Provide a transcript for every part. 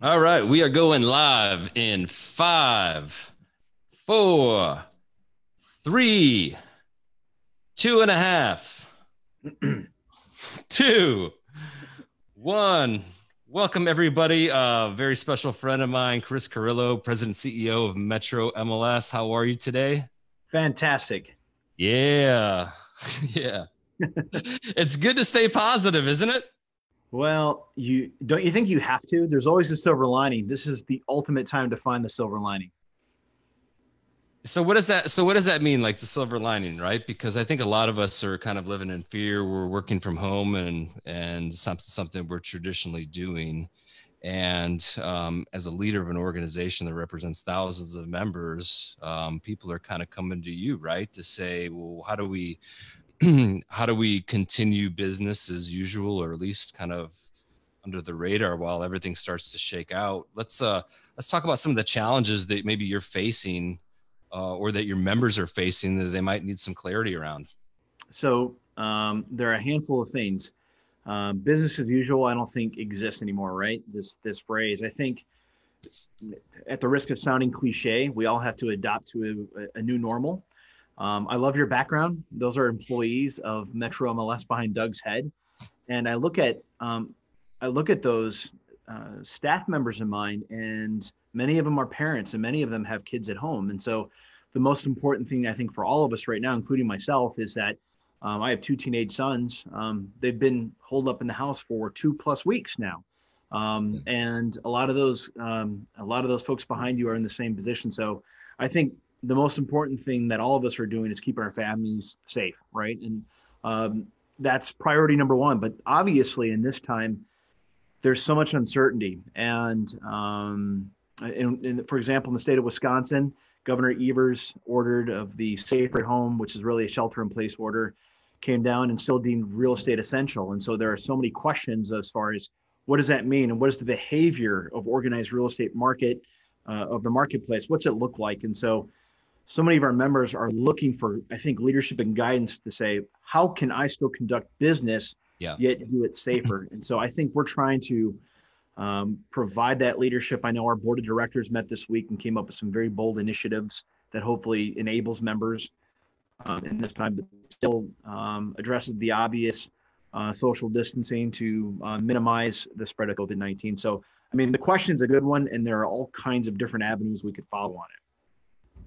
All right, we are going live in 5, 4, 3, 2.5, 2, 1. Welcome, everybody. A very special friend of mine, Chris Carrillo, President and CEO of Metro MLS. How are you today? Fantastic. Yeah. Yeah. It's good to stay positive, isn't it? Well, you think you have to? There's always a silver lining. This is the ultimate time to find the silver lining. So what does that mean, like the silver lining, right? Because I think a lot of us are kind of living in fear. We're working from home and something we're traditionally doing. And as a leader of an organization that represents thousands of members, people are kind of coming to you, right, to say, well, how do we continue business as usual, or at least kind of under the radar while everything starts to shake out? Let's talk about some of the challenges that maybe you're facing or that your members are facing that they might need some clarity around. So there are a handful of things. Business as usual, I don't think exists anymore, right? This phrase, I think, at the risk of sounding cliche, we all have to adapt to a new normal. I love your background. Those are employees of Metro MLS behind Doug's head. And I look at those staff members in mind, and many of them are parents and many of them have kids at home. And so the most important thing I think for all of us right now, including myself, is that I have 2 teenage sons. They've been holed up in the house for 2+ weeks now. And a lot of those folks behind you are in the same position. So I think the most important thing that all of us are doing is keeping our families safe, right? And that's priority number one. But obviously, in this time, there's so much uncertainty. And for example, in the state of Wisconsin, Governor Evers ordered of the safer at home, which is really a shelter-in-place order, came down and still deemed real estate essential. And so there are so many questions as far as what does that mean, and what is the behavior of organized real estate market, of the marketplace? What's it look like? And so many of our members are looking for, I think, leadership and guidance to say, how can I still conduct business, yet do it safer? And so I think we're trying to provide that leadership. I know our board of directors met this week and came up with some very bold initiatives that hopefully enables members in this time, but still addresses the obvious social distancing to minimize the spread of COVID-19. So, I mean, the question's a good one, and there are all kinds of different avenues we could follow on it.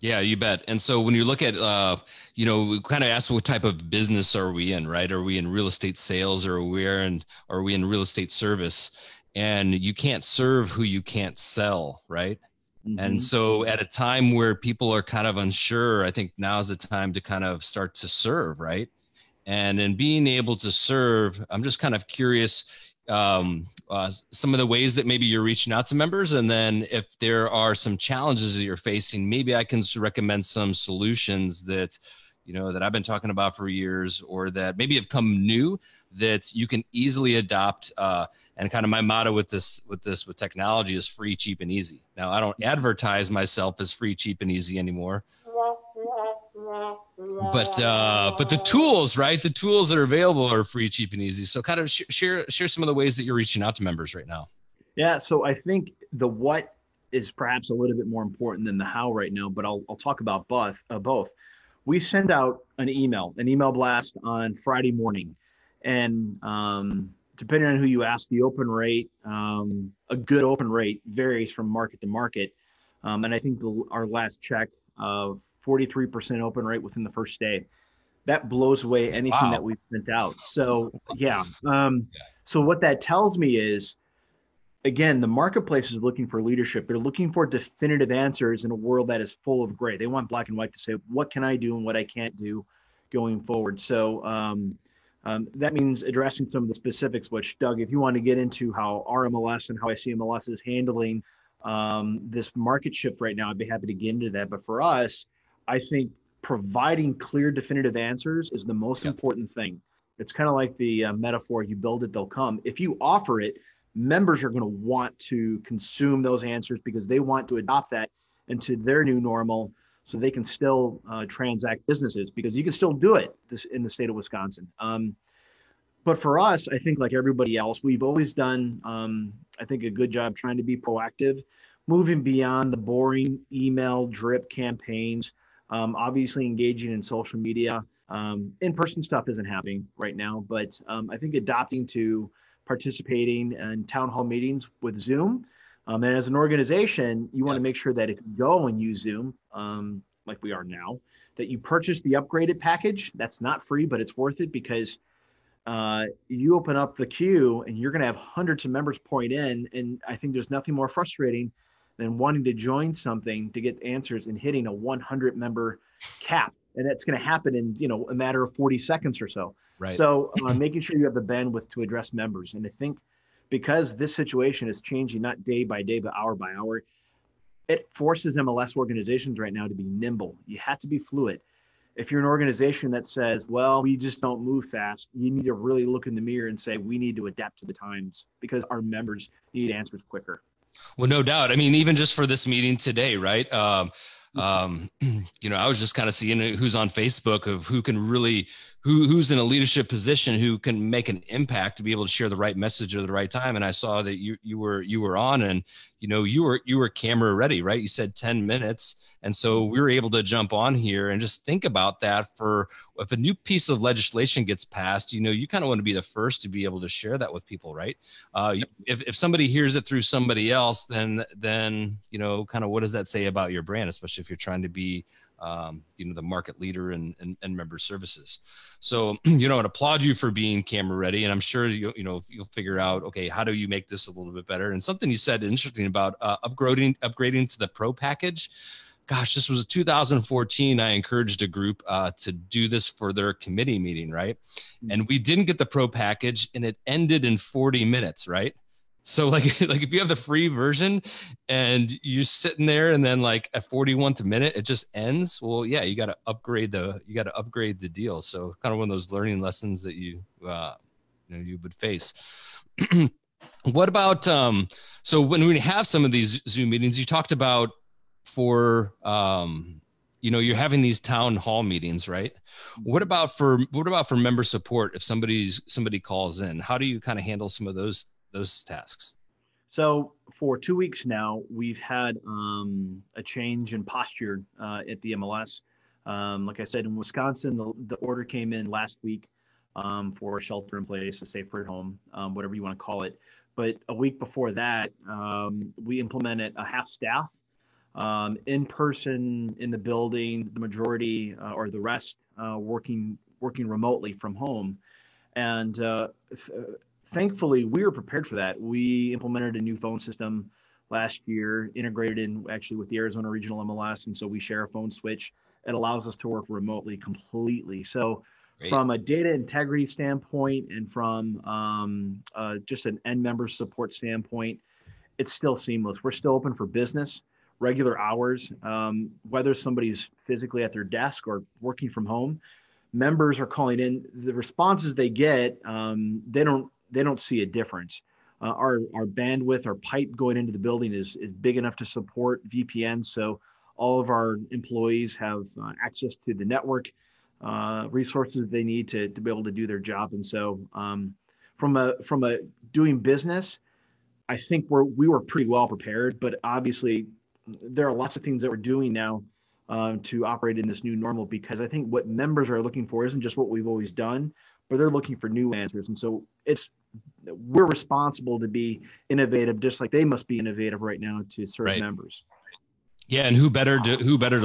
Yeah, you bet. And so when you look at, we kind of asked what type of business are we in, right? Are we in real estate sales, or are we in real estate service? And you can't serve who you can't sell, right? Mm-hmm. And so at a time where people are kind of unsure, I think now's the time to kind of start to serve, right? And in being able to serve, I'm just kind of curious, some of the ways that maybe you're reaching out to members, and then if there are some challenges that you're facing, maybe I can recommend some solutions that, that I've been talking about for years, or that maybe have come new that you can easily adopt. And kind of my motto with technology is free, cheap, and easy. Now, I don't advertise myself as free, cheap, and easy anymore. But the tools, right? The tools that are available are free, cheap, and easy. So kind of share some of the ways that you're reaching out to members right now. Yeah. So I think the what is perhaps a little bit more important than the how right now, but I'll talk about both. We send out an email blast on Friday morning. And depending on who you ask, the open rate, a good open rate varies from market to market. And I think our last check of 43% open rate within the first day. That blows away anything that we've sent out. So yeah. So what that tells me is, again, the marketplace is looking for leadership. They're looking for definitive answers in a world that is full of gray. They want black and white to say, what can I do and what I can't do going forward? So that means addressing some of the specifics, which, Doug, if you want to get into how our MLS and how ICMLS is handling this market shift right now, I'd be happy to get into that. But for us, I think providing clear, definitive answers is the most important thing. It's kind of like the metaphor, you build it, they'll come. If you offer it, members are going to want to consume those answers because they want to adopt that into their new normal so they can still transact businesses, because you can still do it in the state of Wisconsin. But for us, I think like everybody else, we've always done, I think, a good job trying to be proactive, moving beyond the boring email drip campaigns, obviously engaging in social media. In-person stuff isn't happening right now, but I think adopting to participating in town hall meetings with Zoom. And as an organization, you want to make sure that if you go and use Zoom, like we are now, that you purchase the upgraded package. That's not free, but it's worth it because you open up the queue and you're going to have hundreds of members point in. And I think there's nothing more frustrating than wanting to join something to get answers and hitting a 100 member cap. And that's going to happen in, you know, a matter of 40 seconds or so. Right. So making sure you have the bandwidth to address members. And I think because this situation is changing, not day by day, but hour by hour, it forces MLS organizations right now to be nimble. You have to be fluid. If you're an organization that says, well, we just don't move fast, you need to really look in the mirror and say, we need to adapt to the times because our members need answers quicker. Well, no doubt. I mean, even just for this meeting today, right? You know, I was just kind of seeing who's on Facebook of who can really, who's in a leadership position, who can make an impact to be able to share the right message at the right time. And I saw that you were on, and, you know, you were camera ready, right? You said 10 minutes. And so we were able to jump on here and just think about that for if a new piece of legislation gets passed, you know, you kind of want to be the first to be able to share that with people, right? If somebody hears it through somebody else, then, you know, kind of what does that say about your brand, especially if you're trying to be, you know, the market leader and member services. So, you know, I'd applaud you for being camera ready. And I'm sure, you'll figure out, okay, how do you make this a little bit better? And something you said interesting about upgrading to the pro package. Gosh, this was 2014. I encouraged a group to do this for their committee meeting, right? And we didn't get the pro package, and it ended in 40 minutes, right? So like if you have the free version and you're sitting there and then like at 41th minute, it just ends. Well, yeah, you got to upgrade the deal. So kind of one of those learning lessons that you would face. What about, so when we have some of these Zoom meetings, you talked about for, you know, you're having these town hall meetings, right? What about for member support? If somebody calls in, how do you kind of handle some of those tasks? So for 2 weeks now, we've had a change in posture at the MLS. Like I said, in Wisconsin, the order came in last week for shelter in place, a safer at home, whatever you want to call it. But a week before that, we implemented a half staff in person in the building, the majority or the rest working remotely from home. And thankfully, we were prepared for that. We implemented a new phone system last year, integrated in actually with the Arizona Regional MLS. And so we share a phone switch. It allows us to work remotely completely. So great. From a data integrity standpoint and from just an end member support standpoint, it's still seamless. We're still open for business, regular hours, whether somebody's physically at their desk or working from home. Members are calling in. The responses they get, they don't see a difference. Our bandwidth, our pipe going into the building is big enough to support VPN. So all of our employees have access to the network resources they need to be able to do their job. And so from a doing business, I think we were pretty well prepared, but obviously there are lots of things that we're doing now to operate in this new normal, because I think what members are looking for isn't just what we've always done, but they're looking for new answers. And so we're responsible to be innovative, just like they must be innovative right now to serve members. Yeah. And who better to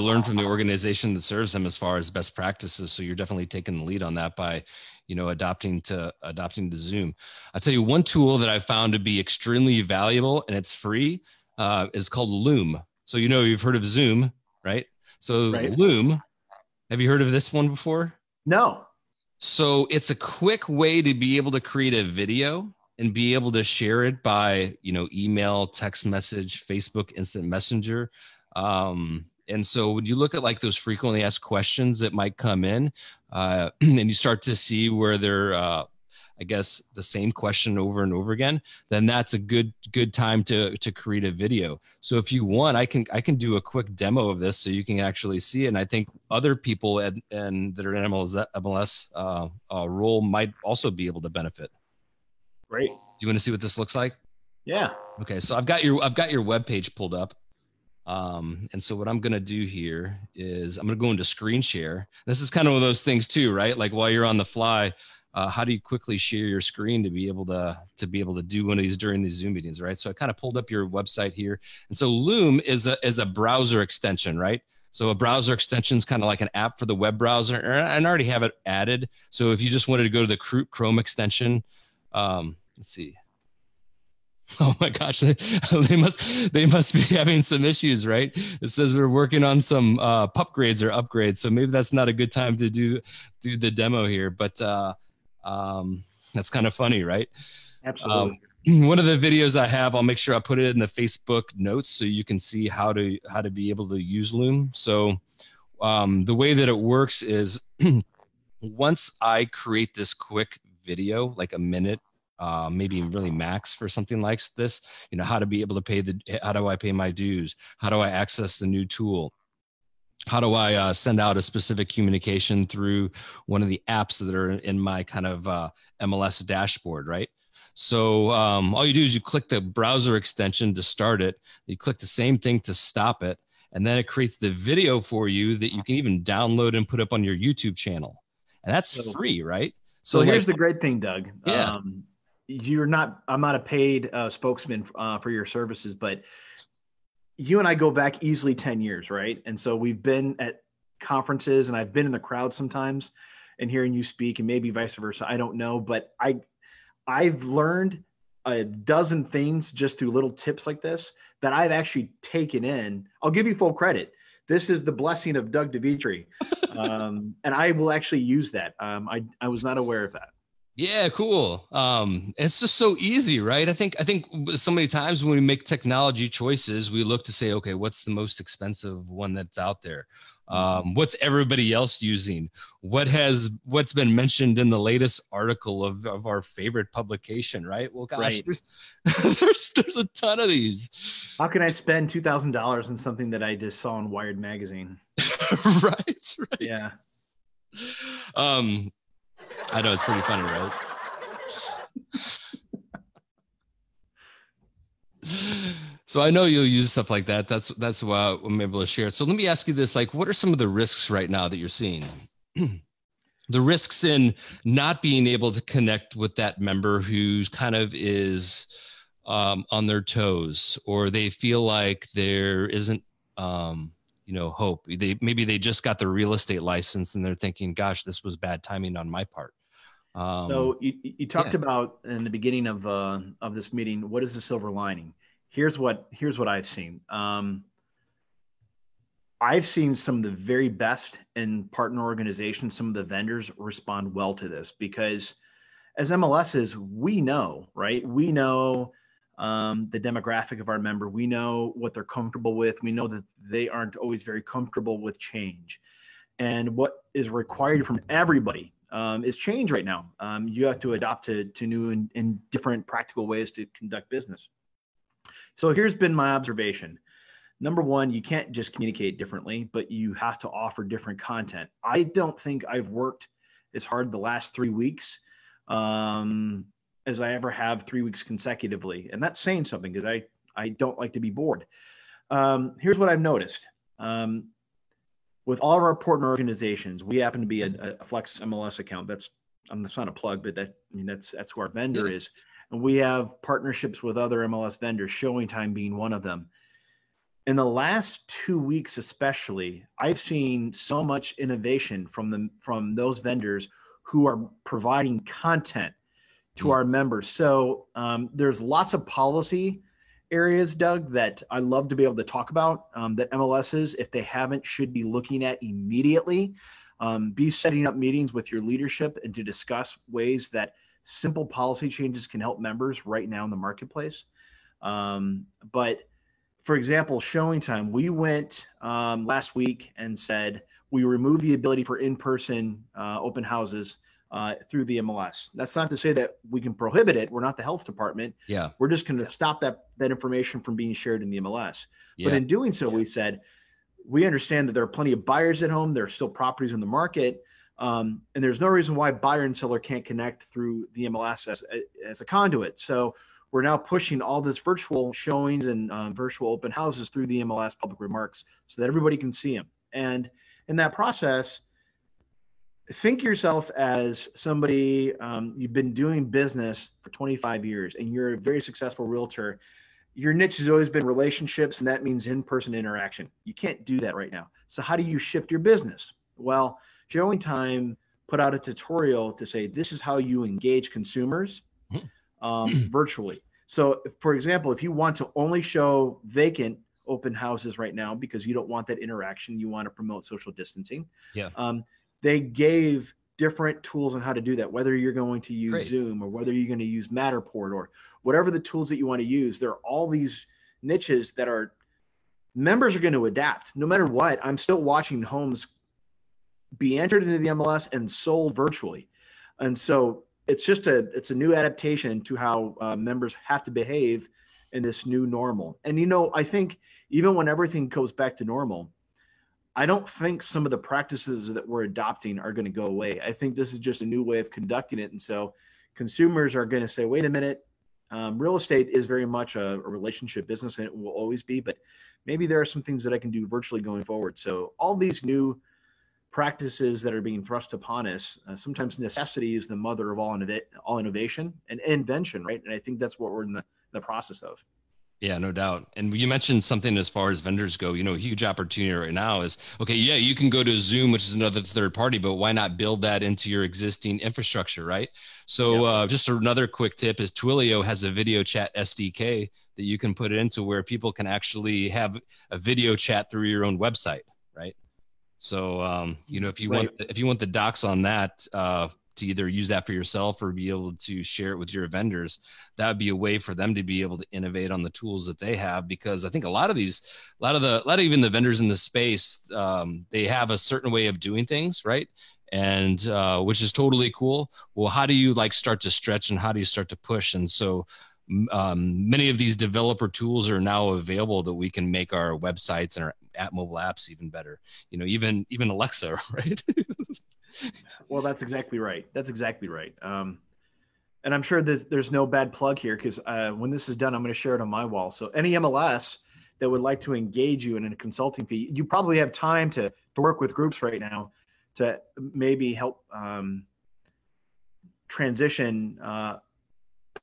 learn from the organization that serves them as far as best practices. So you're definitely taking the lead on that by, you know, adopting to Zoom. I'll tell you one tool that I found to be extremely valuable, and it's free, is called Loom. So, you know, you've heard of Zoom, right? So Loom, have you heard of this one before? No. So it's a quick way to be able to create a video and be able to share it by, you know, email, text message, Facebook Instant Messenger. And so when you look at like those frequently asked questions that might come in, and you start to see where they're I guess, the same question over and over again, then that's a good time to create a video. So if you want, I can do a quick demo of this so you can actually see it. And I think other people and that are in MLS role might also be able to benefit. Great. Do you want to see what this looks like? Yeah. Okay. So I've got your web page pulled up. And so what I'm going to do here is I'm going to go into screen share. This is kind of one of those things too, right? Like while you're on the fly, how do you quickly share your screen to be able to do one of these during these Zoom meetings, right? So I kind of pulled up your website here. And so Loom is a browser extension, right? So a browser extension is kind of like an app for the web browser, and I already have it added. So if you just wanted to go to the Chrome extension, let's see. Oh my gosh, they must be having some issues, right? It says we're working on some pup grades or upgrades, so maybe that's not a good time to do the demo here. But that's kind of funny, right? Absolutely. One of the videos I have, I'll make sure I put it in the Facebook notes so you can see how to be able to use Loom. So the way that it works is once I create this quick video, like a minute. Maybe really max for something like this, you know, how to be able to how do I pay my dues? How do I access the new tool? How do I send out a specific communication through one of the apps that are in my kind of MLS dashboard, right? So all you do is you click the browser extension to start it. You click the same thing to stop it. And then it creates the video for you that you can even download and put up on your YouTube channel. And that's free, right? So here's the great thing, Doug. Yeah. I'm not a paid spokesman for your services, but you and I go back easily 10 years, right? And so we've been at conferences and I've been in the crowd sometimes and hearing you speak, and maybe vice versa. I don't know, but I've learned a dozen things just through little tips like this that I've actually taken in. I'll give you full credit. This is the blessing of Doug DeVitri. And I will actually use that. I was not aware of that. Yeah, cool. It's just so easy, right? I think so many times when we make technology choices, we look to say, okay, what's the most expensive one that's out there? What's everybody else using? What's been mentioned in the latest article of our favorite publication, right? Well, gosh, right. There's a ton of these. How can I spend $2,000 on something that I just saw in Wired magazine? right. Yeah. I know, it's pretty funny, right? So I know you'll use stuff like that. That's why I'm able to share it. So let me ask you this, like, what are some of the risks right now that you're seeing? The risks in not being able to connect with that member who kind of is on their toes, or they feel like there isn't, hope. Maybe they just got their real estate license and they're thinking, gosh, this was bad timing on my part. So you talked about in the beginning of this meeting, what is the silver lining? Here's what I've seen. I've seen some of the very best in partner organizations. Some of the vendors respond well to this because as MLSs, we know, right? We know the demographic of our member. We know what they're comfortable with. We know that they aren't always very comfortable with change. And what is required from everybody is change right now. You have to adapt to new and different practical ways to conduct business. So here's been my observation. Number one, you can't just communicate differently, but you have to offer different content. I don't think I've worked as hard the last 3 weeks as I ever have 3 weeks consecutively. And that's saying something because I don't like to be bored. Here's what I've noticed. With all of our partner organizations, we happen to be a Flex MLS account. That's not a plug, but that's who our vendor is. And we have partnerships with other MLS vendors, ShowingTime being one of them. In the last 2 weeks especially, I've seen so much innovation from those vendors who are providing content to our members. So there's lots of policy areas, Doug, that I love to be able to talk about that MLSs, if they haven't, should be looking at immediately. Be setting up meetings with your leadership and to discuss ways that simple policy changes can help members right now in the marketplace. But for example, ShowingTime, we went last week and said, we removed the ability for in-person open houses through the MLS. That's not to say that we can prohibit it. We're not the health department. Yeah. We're just going to stop that information from being shared in the MLS. Yeah. But in doing so, we said, we understand that there are plenty of buyers at home. There are still properties in the market. And there's no reason why buyer and seller can't connect through the MLS as a conduit. So we're now pushing all this virtual showings and virtual open houses through the MLS public remarks so that everybody can see them. And in that process, think yourself as somebody, you've been doing business for 25 years and you're a very successful realtor. Your niche has always been relationships, and that means in-person interaction. You can't do that right now. So how do you shift your business? Well, ShowingTime put out a tutorial to say, this is how you engage consumers virtually. So if, for example, if you want to only show vacant open houses right now because you don't want that interaction, you want to promote social distancing. Yeah. They gave different tools on how to do that, whether you're going to use Zoom or whether you're going to use Matterport or whatever the tools that you want to use. There are all these niches that are members are going to adapt no matter what. I'm still watching homes be entered into the MLS and sold virtually. And so it's just it's a new adaptation to how members have to behave in this new normal. And, you know, I think even when everything goes back to normal, I don't think some of the practices that we're adopting are going to go away. I think this is just a new way of conducting it. And so consumers are going to say, wait a minute, real estate is very much a relationship business, and it will always be, but maybe there are some things that I can do virtually going forward. So all these new practices that are being thrust upon us, sometimes necessity is the mother of all innovation and invention, right? And I think that's what we're in the process of. Yeah, no doubt. And you mentioned something as far as vendors go, you know, a huge opportunity right now is, okay, yeah, you can go to Zoom, which is another third party, but why not build that into your existing infrastructure, right? So just another quick tip is Twilio has a video chat SDK that you can put into where people can actually have a video chat through your own website, right? So, you know, if you want the docs on that, to either use that for yourself or be able to share it with your vendors, that would be a way for them to be able to innovate on the tools that they have. Because I think a lot of even the vendors in the space, they have a certain way of doing things, right? And which is totally cool. Well, how do you start to stretch and how do you start to push? And so many of these developer tools are now available that we can make our websites and our mobile apps even better. You know, even Alexa, right? Well, that's exactly right. That's exactly right. And I'm sure there's no bad plug here, because when this is done, I'm going to share it on my wall. So any MLS that would like to engage you in a consulting fee, you probably have time to work with groups right now to maybe help transition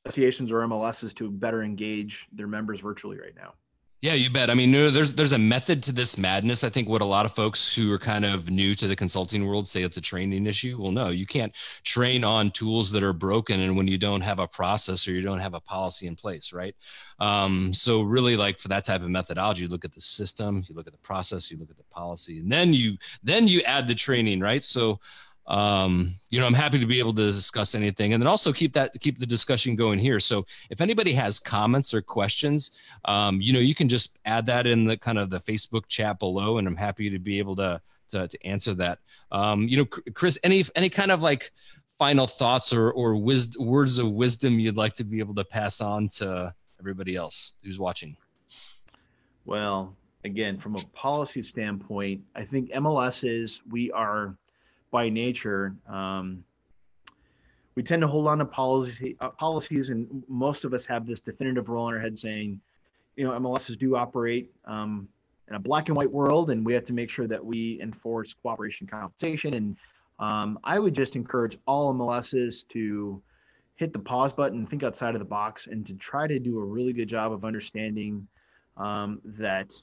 associations or MLSs to better engage their members virtually right now. Yeah, you bet. I mean, there's a method to this madness. I think what a lot of folks who are kind of new to the consulting world say it's a training issue. Well, no, you can't train on tools that are broken and when you don't have a process or you don't have a policy in place, right? So really, for that type of methodology, you look at the system, you look at the process, you look at the policy, and then you add the training, right? So you know, I'm happy to be able to discuss anything, and then also keep the discussion going here. So if anybody has comments or questions, you know, you can just add that in the kind of the Facebook chat below, and I'm happy to be able to answer that. You know, Chris, any kind of final thoughts or words of wisdom you'd like to be able to pass on to everybody else who's watching? Well, again, from a policy standpoint, I think MLSs, we are by nature, we tend to hold on to policies, and most of us have this definitive role in our head saying, you know, MLSs do operate in a black and white world, and we have to make sure that we enforce cooperation compensation. And I would just encourage all MLSs to hit the pause button, think outside of the box, and to try to do a really good job of understanding that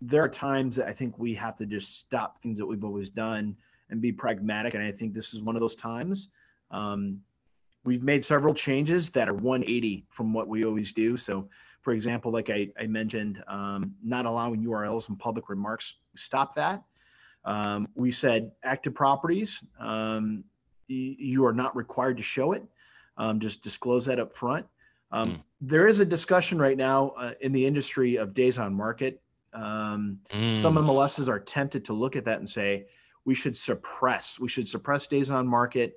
there are times that I think we have to just stop things that we've always done and be pragmatic. And I think this is one of those times. We've made several changes that are 180 from what we always do. So for example, like I mentioned, not allowing URLs in public remarks, stop that. We said active properties, you are not required to show it. Just disclose that up front. There is a discussion right now in the industry of days on market. Some MLSs are tempted to look at that and say, we should suppress days on market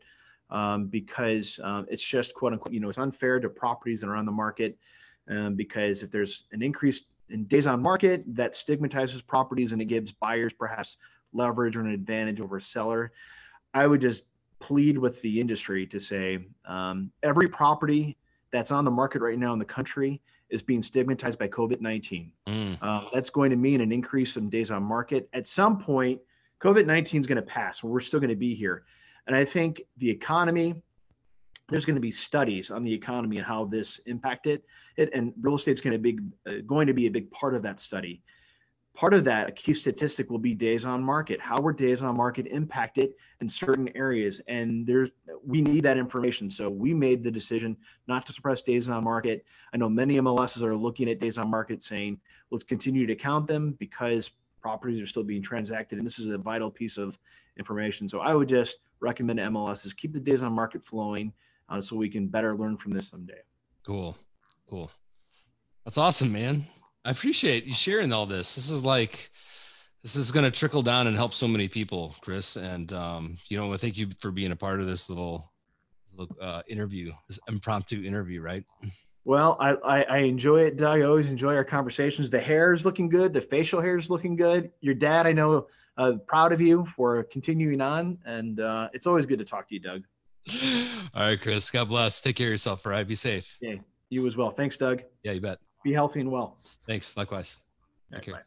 because it's just quote unquote, you know, it's unfair to properties that are on the market, because if there's an increase in days on market, that stigmatizes properties and it gives buyers perhaps leverage or an advantage over a seller. I would just plead with the industry to say every property that's on the market right now in the country is being stigmatized by COVID-19. That's going to mean an increase in days on market. At some point, COVID-19 is going to pass, and we're still going to be here. And I think the economy, there's going to be studies on the economy and how this impacted it, and real estate's going to be a big part of that study. Part of that, a key statistic will be days on market. How were days on market impacted in certain areas? And we need that information. So we made the decision not to suppress days on market. I know many MLSs are looking at days on market saying, let's continue to count them because properties are still being transacted. And this is a vital piece of information. So I would just recommend to MLSs, keep the days on market flowing so we can better learn from this someday. Cool. That's awesome, man. I appreciate you sharing all this. This is going to trickle down and help so many people, Chris. And, you know, thank you for being a part of this little interview, this impromptu interview, right? Well, I enjoy it, Doug. I always enjoy our conversations. The hair is looking good. The facial hair is looking good. Your dad, I know, proud of you for continuing on. And it's always good to talk to you, Doug. All right, Chris. God bless. Take care of yourself. All right. Be safe. Yeah, you as well. Thanks, Doug. Yeah, you bet. Be healthy and well. Thanks. Likewise. Take care.